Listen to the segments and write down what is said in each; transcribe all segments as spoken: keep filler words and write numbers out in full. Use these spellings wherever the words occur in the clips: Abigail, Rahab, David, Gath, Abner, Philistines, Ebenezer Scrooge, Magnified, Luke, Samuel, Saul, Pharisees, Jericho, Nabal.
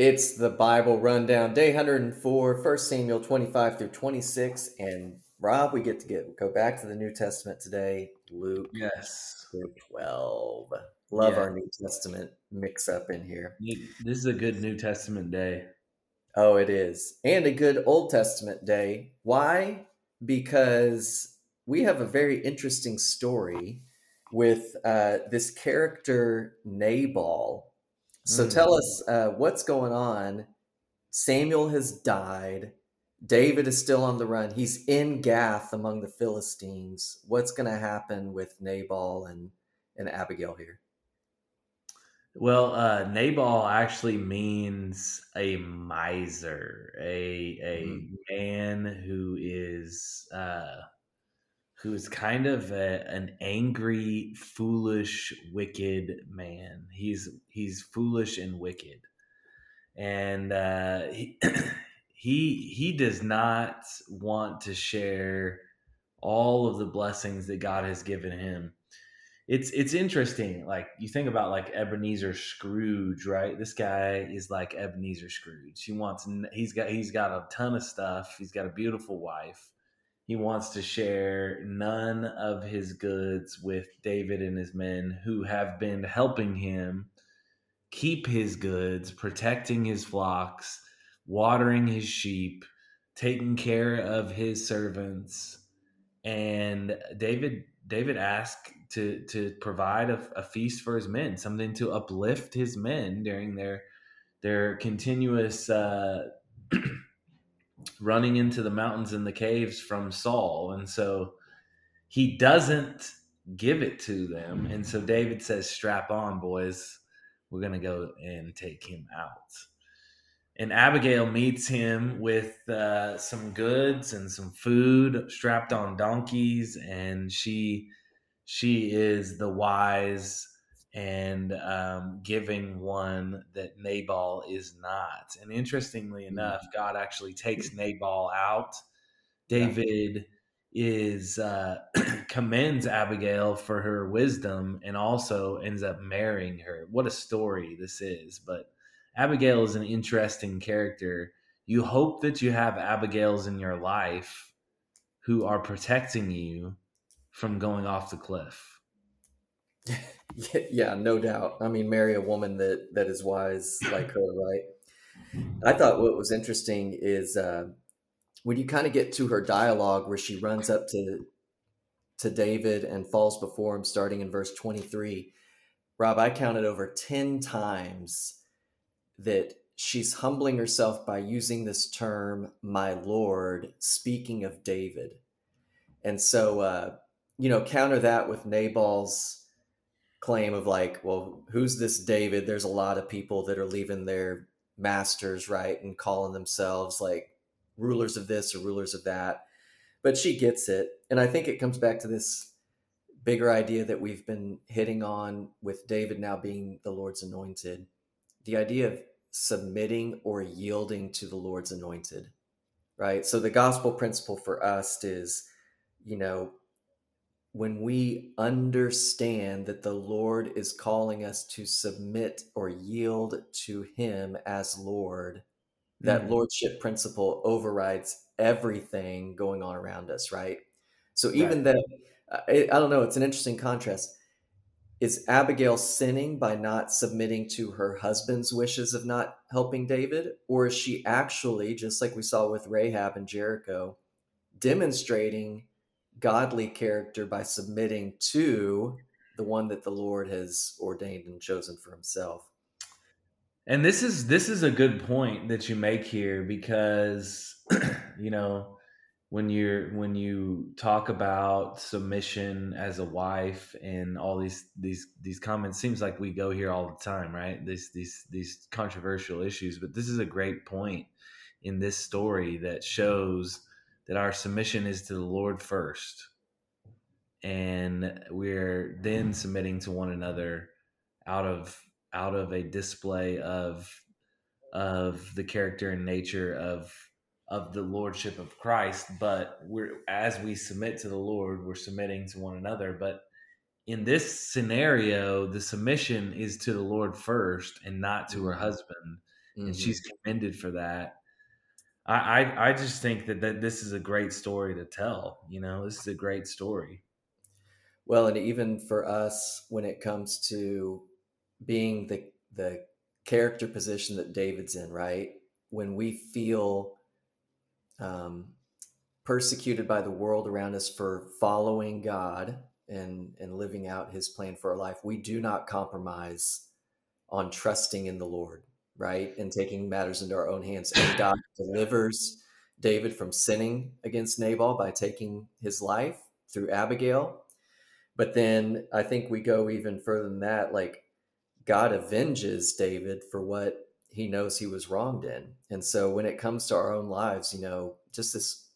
It's the Bible Rundown, day one hundred four, First Samuel twenty-five through twenty-six. And Rob, we get to get go back to the New Testament today. Luke, yes, twelve. Love yeah. Our New Testament mix up in here. This is a good New Testament day. Oh, it is. And a good Old Testament day. Why? Because we have a very interesting story with uh, this character Nabal. So mm. tell us uh, what's going on. Samuel has died. David is still on the run. He's in Gath among the Philistines. What's going to happen with Nabal and, and Abigail here? Well, uh, Nabal actually means a miser, a a mm-hmm. man who is uh, who is kind of a, an angry, foolish, wicked man. He's he's foolish and wicked, and uh, he he he does not want to share all of the blessings that God has given him. It's it's interesting, like you think about like Ebenezer Scrooge, right? This guy is like Ebenezer Scrooge. He wants he's got he's got a ton of stuff. He's got a beautiful wife. He wants to share none of his goods with David and his men who have been helping him keep his goods, protecting his flocks, watering his sheep, taking care of his servants. And David David asked to to provide a, a feast for his men, something to uplift his men during their their continuous uh, running into the mountains and the caves from Saul. And so he doesn't give it to them. And so David says, strap on, boys. We're going to go and take him out. And Abigail meets him with uh, some goods and some food, strapped on donkeys, and she she is the wise and um, giving one that Nabal is not. And interestingly enough, God actually takes Nabal out. David is uh, commends Abigail for her wisdom and also ends up marrying her. What a story this is, but Abigail is an interesting character. You hope that you have Abigails in your life who are protecting you from going off the cliff. Yeah, no doubt. I mean, marry a woman that, that is wise like her, right? I thought what was interesting is uh, when you kind of get to her dialogue where she runs up to, to David and falls before him, starting in verse twenty-three. Rob, I counted over ten times that she's humbling herself by using this term, my Lord, speaking of David. And so, uh, you know, counter that with Nabal's claim of like, well, who's this David? There's a lot of people that are leaving their masters, right, and calling themselves like rulers of this or rulers of that. But she gets it. And I think it comes back to this bigger idea that we've been hitting on with David now being the Lord's anointed. The idea of submitting or yielding to the Lord's anointed, right? So the gospel principle for us is, you know, when we understand that the Lord is calling us to submit or yield to him as Lord, that mm-hmm. lordship principle overrides everything going on around us, right? So even right. that, I, I don't know, it's an interesting contrast. Is Abigail sinning by not submitting to her husband's wishes of not helping David? Or is she actually, just like we saw with Rahab and Jericho, demonstrating godly character by submitting to the one that the Lord has ordained and chosen for himself? And this is this is a good point that you make here, because, you know, When you're when you talk about submission as a wife and all these these these comments, seems like we go here all the time, right? These these these controversial issues, but this is a great point in this story that shows that our submission is to the Lord first, and we're then submitting to one another out of out of a display of of the character and nature of. of the lordship of Christ. But we're, as we submit to the Lord, we're submitting to one another. But in this scenario, the submission is to the Lord first and not to her husband. mm-hmm. and she's commended for that. I, I I just think that, that this is a great story to tell. You know, this is a great story. Well, and even for us, when it comes to being the the character position that David's in, right? When we feel um, persecuted by the world around us for following God and, and living out his plan for our life, we do not compromise on trusting in the Lord, right? And taking matters into our own hands. And God delivers David from sinning against Nabal by taking his life through Abigail. But then I think we go even further than that. Like, God avenges David for what he knows he was wronged in. And so when it comes to our own lives, you know, just this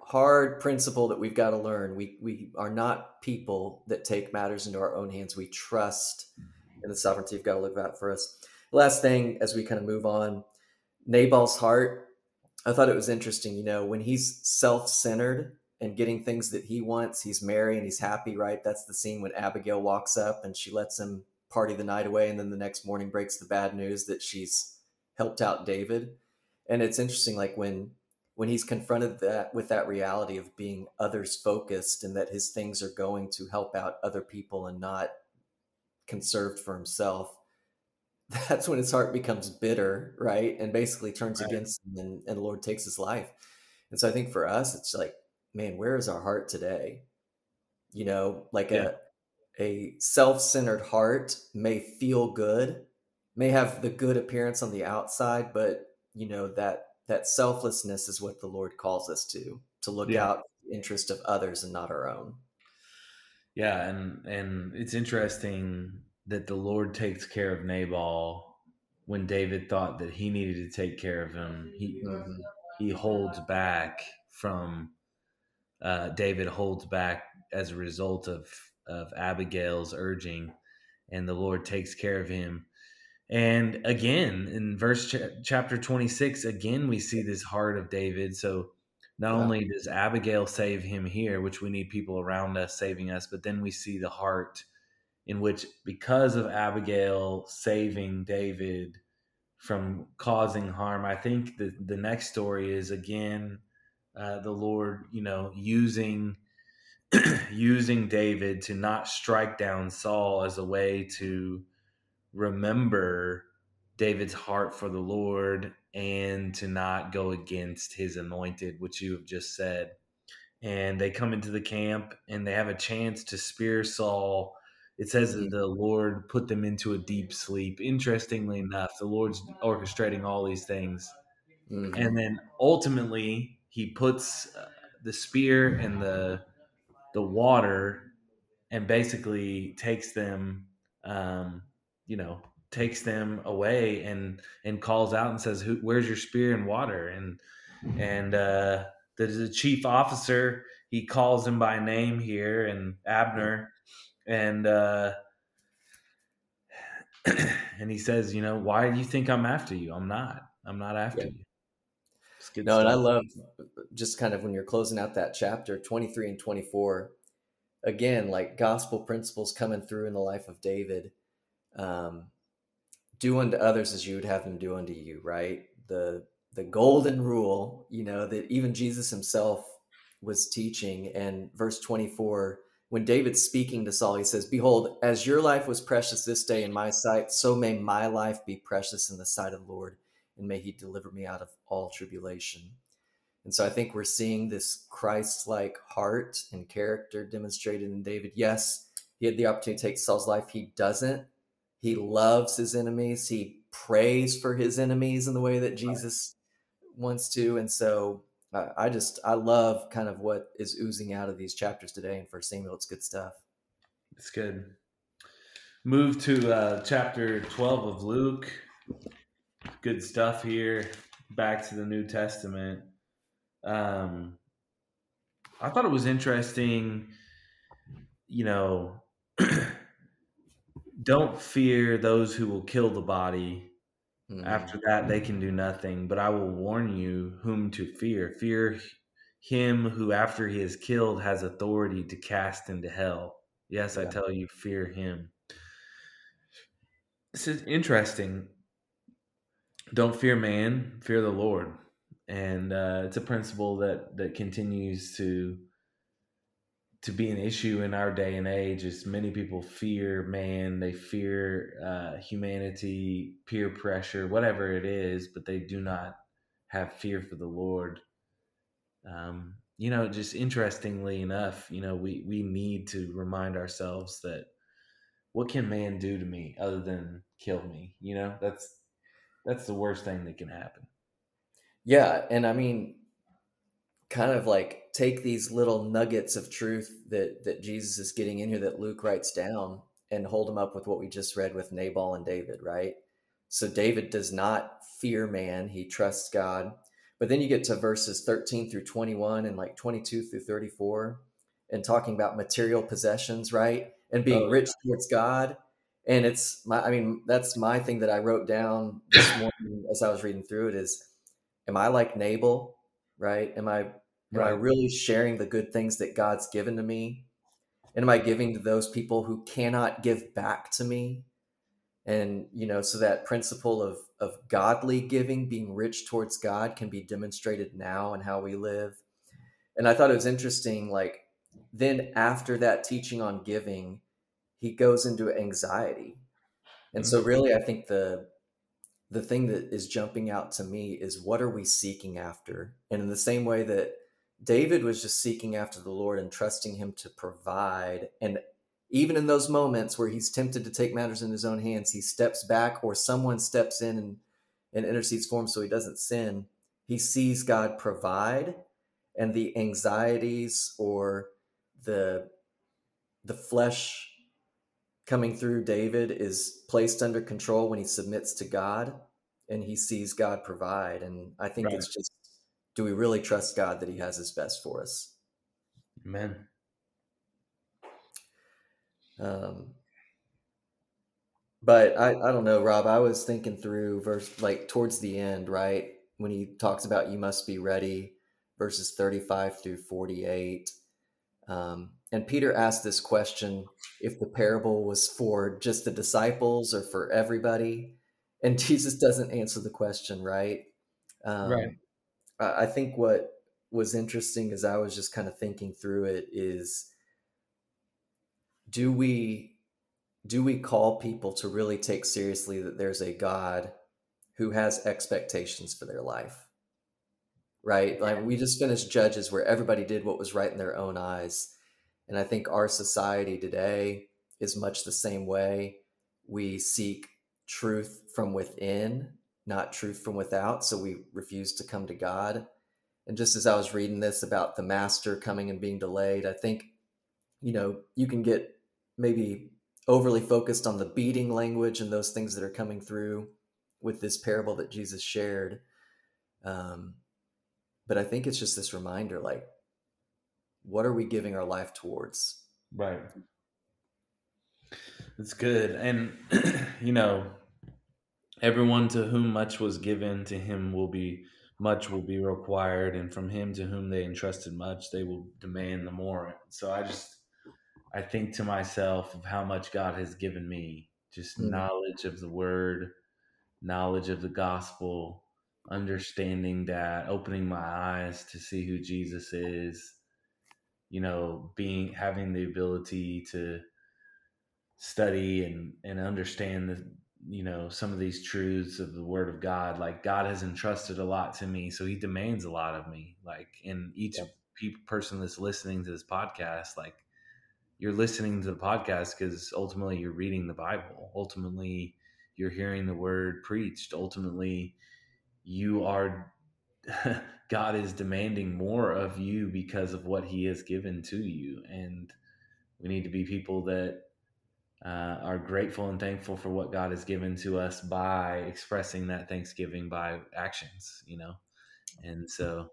hard principle that we've got to learn. We we are not people that take matters into our own hands. We trust in the sovereignty of God to look out for us. Last thing, as we kind of move on, Nabal's heart. I thought it was interesting, you know, when he's self-centered and getting things that he wants, he's merry and he's happy, right? That's the scene when Abigail walks up and she lets him party the night away. And then the next morning breaks the bad news that she's helped out David. And it's interesting, like when, when he's confronted that with that reality of being others focused and that his things are going to help out other people and not conserved for himself, that's when his heart becomes bitter, right? And basically turns right against him, and, and the Lord takes his life. And so I think for us, it's like, man, where is our heart today? You know, like yeah. a, a self-centered heart may feel good, may have the good appearance on the outside, but you know, that, that selflessness is what the Lord calls us to, to look yeah. out for the interest of others and not our own. Yeah. And, and it's interesting that the Lord takes care of Nabal when David thought that he needed to take care of him. He, mm-hmm. he holds back from, Uh, David holds back as a result of, of Abigail's urging, and the Lord takes care of him. And again, in verse ch- chapter twenty-six, again, we see this heart of David. So not wow. only does Abigail save him here, which we need people around us saving us, but then we see the heart in which, because of Abigail saving David from causing harm, I think the, the next story is again, Uh, the Lord, you know, using using David to not strike down Saul as a way to remember David's heart for the Lord and to not go against his anointed, which you have just said. And they come into the camp and they have a chance to spear Saul. It says that the Lord put them into a deep sleep. Interestingly enough, the Lord's orchestrating all these things. Mm-hmm. And then ultimately, he puts the spear and the the water and basically takes them, um, you know, takes them away and and calls out and says, "Who? Where's your spear and water?" And and uh, the, the chief officer, he calls him by name here, and Abner, and uh, and he says, "You know, why do you think I'm after you? I'm not. I'm not after yeah. you." No, and I love just kind of when you're closing out that chapter twenty-three and twenty-four, again, like gospel principles coming through in the life of David. Um, do unto others as you would have them do unto you, right? The, the golden rule, you know, that even Jesus himself was teaching. And verse twenty-four, when David's speaking to Saul, he says, "Behold, as your life was precious this day in my sight, so may my life be precious in the sight of the Lord. And may he deliver me out of all tribulation." And so I think we're seeing this Christ-like heart and character demonstrated in David. Yes, he had the opportunity to take Saul's life. He doesn't. He loves his enemies. He prays for his enemies in the way that Jesus right. wants to. And so uh, I just, I love kind of what is oozing out of these chapters today in First Samuel. It's good stuff. It's good. Move to uh, chapter twelve of Luke. Good stuff here. Back to the New Testament. Um, I thought it was interesting, you know, don't fear those who will kill the body. Mm-hmm. After that, they can do nothing. But I will warn you whom to fear. Fear him who, after he is killed, has authority to cast into hell. Yes, yeah. I tell you, fear him. This is interesting. don't fear man, fear the Lord. And uh, it's a principle that, that continues to to be an issue in our day and age. Is many people fear man, they fear uh, humanity, peer pressure, whatever it is, but they do not have fear for the Lord. Um, you know, just interestingly enough, you know, we, we need to remind ourselves that what can man do to me other than kill me? You know, that's that's the worst thing that can happen. Yeah, and I mean, kind of like take these little nuggets of truth that, that Jesus is getting in here that Luke writes down and hold them up with what we just read with Nabal and David, right? So David does not fear man, he trusts God. But then you get to verses thirteen through twenty-one and like twenty-two through thirty-four and talking about material possessions, right? And being oh, rich towards God. And it's my, I mean, that's my thing that I wrote down this morning as I was reading through it is, am I like Nabal, right? Am I, am I really sharing the good things that God's given to me? And am I giving to those people who cannot give back to me? And, you know, so that principle of, of godly giving, being rich towards God, can be demonstrated now in how we live. And I thought it was interesting, like, then after that teaching on giving, he goes into anxiety. And so really, I think the the thing that is jumping out to me is, what are we seeking after? And in the same way that David was just seeking after the Lord and trusting him to provide. And even in those moments where he's tempted to take matters in his own hands, he steps back or someone steps in and, and intercedes for him so he doesn't sin. He sees God provide, and the anxieties or the the flesh coming through David is placed under control when he submits to God and he sees God provide. And I think right. It's just, do we really trust God that he has his best for us? Amen. Um, but I, I don't know, Rob, I was thinking through verse, like towards the end, right? When he talks about, you must be ready, verses thirty-five through forty-eight. Um, and Peter asked this question, if the parable was for just the disciples or for everybody, and Jesus doesn't answer the question, right? Um, right. I think what was interesting as I was just kind of thinking through it is, do we, do we call people to really take seriously that there's a God who has expectations for their life? Right? Like, we just finished Judges, where everybody did what was right in their own eyes. And I think our society today is much the same way. We seek truth from within, not truth from without. So we refuse to come to God. And just as I was reading this about the master coming and being delayed, I think, you know, you can get maybe overly focused on the beating language and those things that are coming through with this parable that Jesus shared. Um, But I think it's just this reminder, like, what are we giving our life towards? Right. It's good. And, you know, everyone to whom much was given, to him will be, much will be required. And from him to whom they entrusted much, they will demand the more. So I just, I think to myself of how much God has given me, just mm-hmm. knowledge of the word, knowledge of the gospel, understanding that, opening my eyes to see who Jesus is, you know, being, having the ability to study and, and understand the, you know, some of these truths of the word of God. Like, God has entrusted a lot to me, so he demands a lot of me. Like, in each yeah. pe- person that's listening to this podcast, like, you're listening to the podcast because ultimately you're reading the Bible. Ultimately you're hearing the word preached. Ultimately, you are, God is demanding more of you because of what he has given to you. And we need to be people that uh, are grateful and thankful for what God has given to us by expressing that thanksgiving by actions, you know? And so.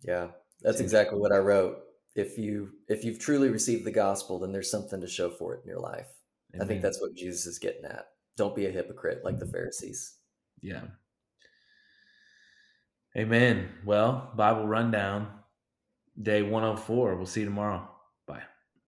Yeah, that's exactly what I wrote. If you, if you've truly received the gospel, then there's something to show for it in your life. Amen. I think that's what Jesus is getting at. Don't be a hypocrite like the Pharisees. Yeah. Amen. Well, Bible Rundown, day one oh four. We'll see you tomorrow. Bye.